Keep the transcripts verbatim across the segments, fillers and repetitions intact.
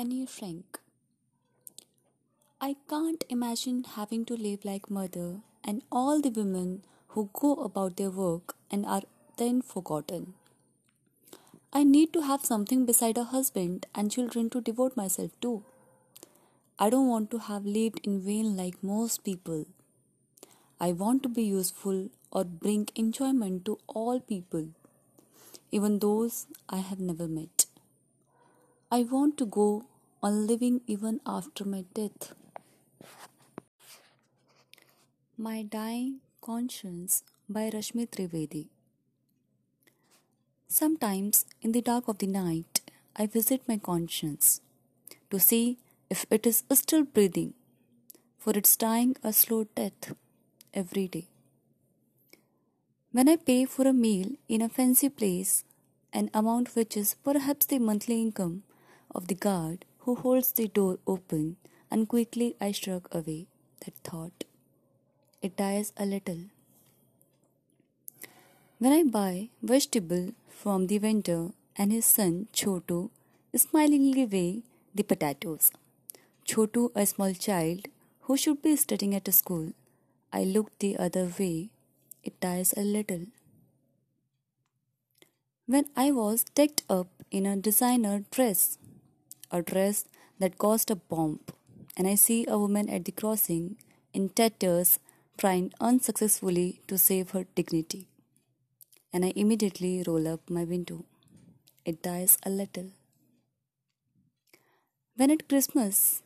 Anne Frank. I can't imagine having to live like mother and all the women who go about their work and are then forgotten. I need to have something beside a husband and children to devote myself to. I don't want to have lived in vain like most people. I want to be useful or bring enjoyment to all people, even those I have never met. I want to go on living even after my death. My Dying Conscience by Rashmi Trivedi. Sometimes in the dark of the night, I visit my conscience to see if it is still breathing, for it's dying a slow death every day. When I pay for a meal in a fancy place, an amount which is perhaps the monthly income of the guard who holds the door open, and quickly I shrug away that thought. It dies a little. When I buy vegetable from the vendor and his son Chhotu smilingly weigh the potatoes. Chhotu, a small child who should be studying at a school, I look the other way. It dies a little. When I was decked up in a designer dress, a dress that cost a bomb, and I see a woman at the crossing in tatters trying unsuccessfully to save her dignity, and I immediately roll up my window. It dies a little. When at Christmas,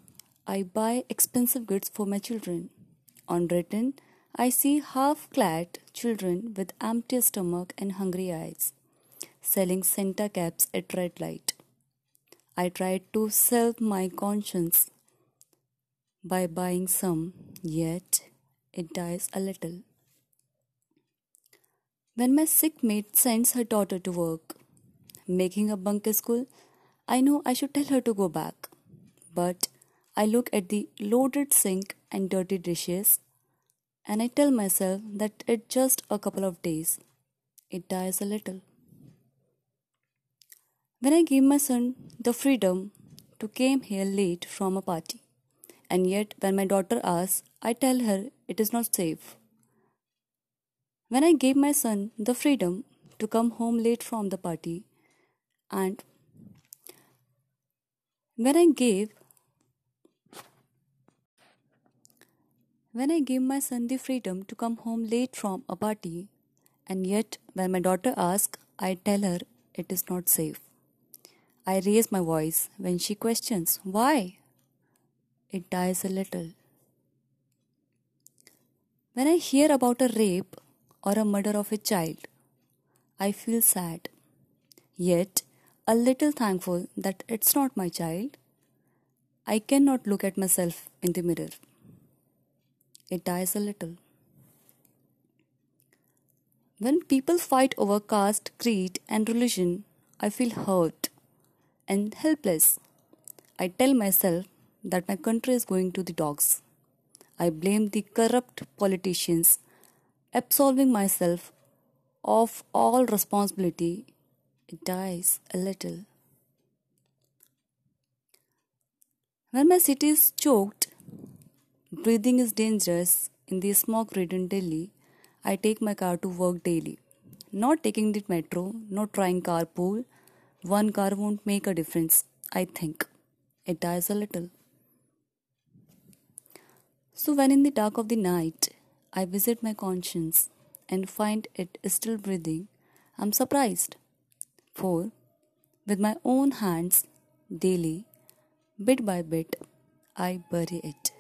I buy expensive goods for my children. On return, I see half-clad children with empty stomach and hungry eyes, selling Santa caps at red light. I tried to salve my conscience by buying some, yet it dies a little. When my sick maid sends her daughter to work, making a bunk at school, I know I should tell her to go back. But I look at the loaded sink and dirty dishes, and I tell myself that it's just a couple of days. It dies a little. When I gave my son the freedom to come here late from a party, and yet when my daughter asks, I tell her it is not safe. When I gave my son the freedom to come home late from the party, and when I gave when I gave my son the freedom to come home late from a party, and yet when my daughter asks, I tell her it is not safe. I raise my voice when she questions why. It dies a little. When I hear about a rape or a murder of a child, I feel sad, yet a little thankful that it's not my child. I cannot look at myself in the mirror. It dies a little. When people fight over caste, creed, and religion, I feel hurt and helpless. I tell myself that my country is going to the dogs. I blame the corrupt politicians, absolving myself of all responsibility. It dies a little. When my city is choked, breathing is dangerous in the smog-ridden Delhi, I take my car to work daily. Not taking the metro, not trying carpool, one car won't make a difference, I think. It dies a little. So when in the dark of the night, I visit my conscience and find it still breathing, I'm surprised. For, with my own hands, daily, bit by bit, I bury it.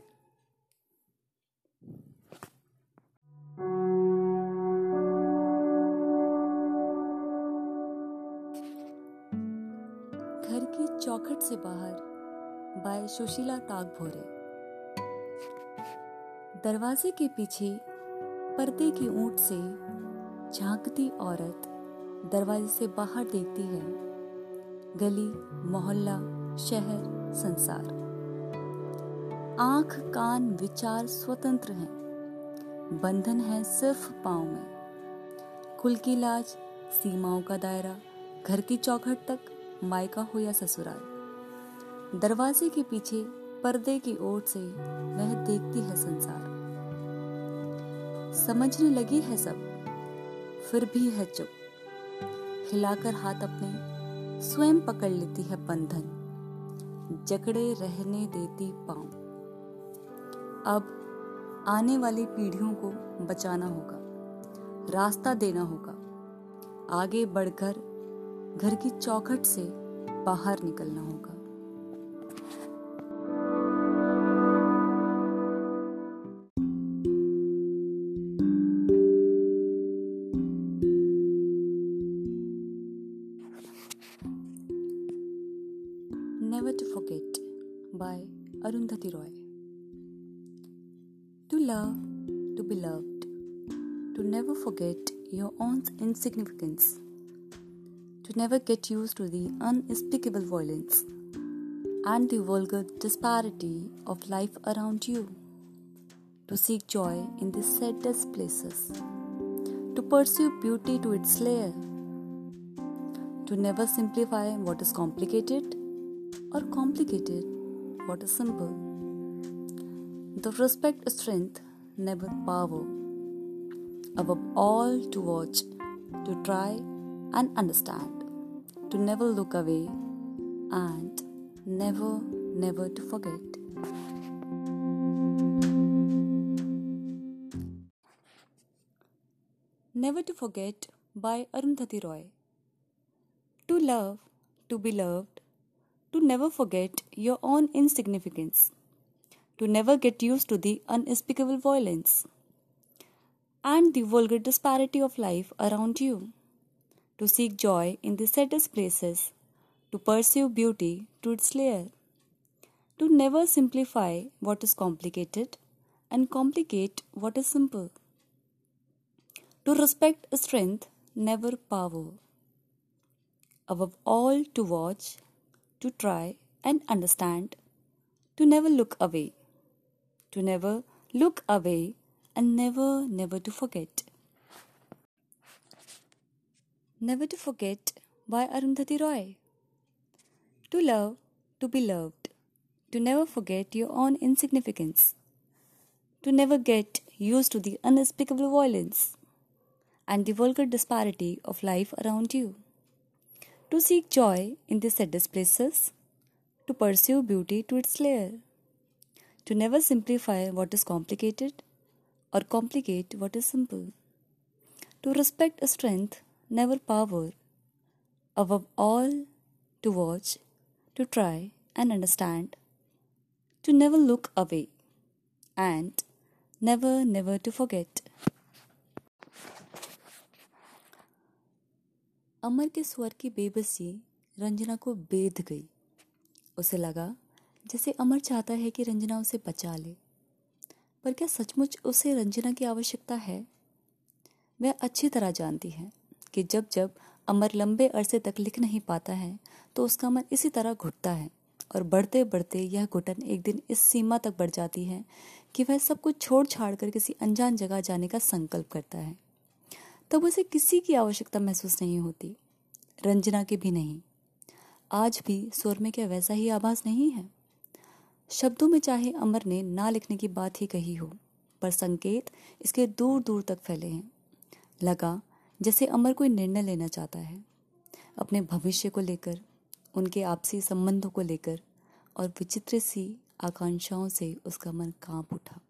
घर की चौखट से बाहर bye Sushila टाग भोरे। दरवाजे के पीछे पर्दे की ऊंट से झांकती औरत दरवाजे से बाहर देखती है गली, मोहल्ला, शहर, संसार। आंख, कान, विचार स्वतंत्र हैं, बंधन है सिर्फ पाँव में। कुल की लाज, सीमाओं का दायरा, घर की चौखट तक, मायका हो या ससुराल। दरवाजे के पीछे पर्दे की ओर से वह देखती है संसार। समझने लगी है सब, फिर भी है चुप। हिलाकर हाथ अपने स्वयं पकड़ लेती है बंधन, जकड़े रहने देती पांव। अब आने वाली पीढ़ियों को बचाना होगा, रास्ता देना होगा, आगे बढ़कर घर की चौखट से बाहर निकलना होगा। Never to Forget by Arundhati Roy। To love, to be loved, to never forget your own insignificance, to never get used to the unspeakable violence and the vulgar disparity of life around you, to seek joy in the saddest places, to pursue beauty to its lair, to never simplify what is complicated or complicated what is simple. The respect strength, never power. Above all, to watch, to try and understand, to never look away, and never, never to forget. Never to Forget by Arundhati Roy। To love, to be loved, to never forget your own insignificance, to never get used to the unspeakable violence and the vulgar disparity of life around you, to seek joy in the saddest places, to pursue beauty to its lair, to never simplify what is complicated and complicate what is simple, to respect strength, never power, above all to watch, to try and understand, to never look away, to never look away and never, never to forget. Never to Forget by Arundhati Roy। To love, to be loved, to never forget your own insignificance, to never get used to the unspeakable violence and the vulgar disparity of life around you, to seek joy in the saddest places, to pursue beauty to its lair, to never simplify what is complicated or complicate what is simple, to respect strength, never power, above all, to watch, to try and understand, to never look away, and never, never to forget। अमर के स्वर की बेबसी रंजना को बेध गई। उसे लगा जैसे अमर चाहता है कि रंजना उसे बचा ले, पर क्या सचमुच उसे रंजना की आवश्यकता है? वह अच्छी तरह जानती है कि जब जब अमर लंबे अरसे तक लिख नहीं पाता है तो उसका मन इसी तरह घुटता है, और बढ़ते बढ़ते यह घुटन एक दिन इस सीमा तक बढ़ जाती है कि वह सब कुछ छोड़ छाड़ कर किसी अनजान जगह जाने का संकल्प करता है। तब उसे किसी की आवश्यकता महसूस नहीं होती, रंजना की भी नहीं। आज भी स्वर में क्या वैसा ही आभास नहीं है? शब्दों में चाहे अमर ने ना लिखने की बात ही कही हो, पर संकेत इसके दूर दूर तक फैले हैं। लगा जैसे अमर कोई निर्णय लेना चाहता है, अपने भविष्य को लेकर, उनके आपसी संबंधों को लेकर, और विचित्र सी आकांक्षाओं से उसका मन कांप उठा।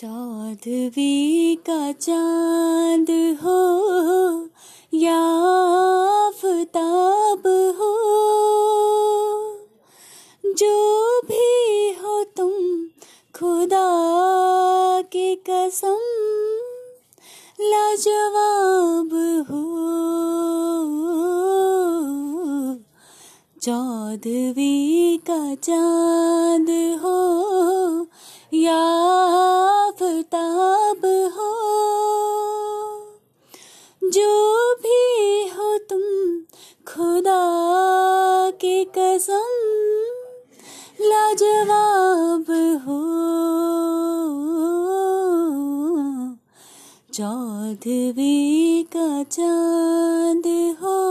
चौदवी का चांद हो या आफताब हो, जो भी हो तुम खुदा की कसम लाजवाब हो। चौदवी का चांद हो या आफताब हो, जो भी हो तुम खुदा की कसम लाजवाब हो। चौदहवीं का चांद हो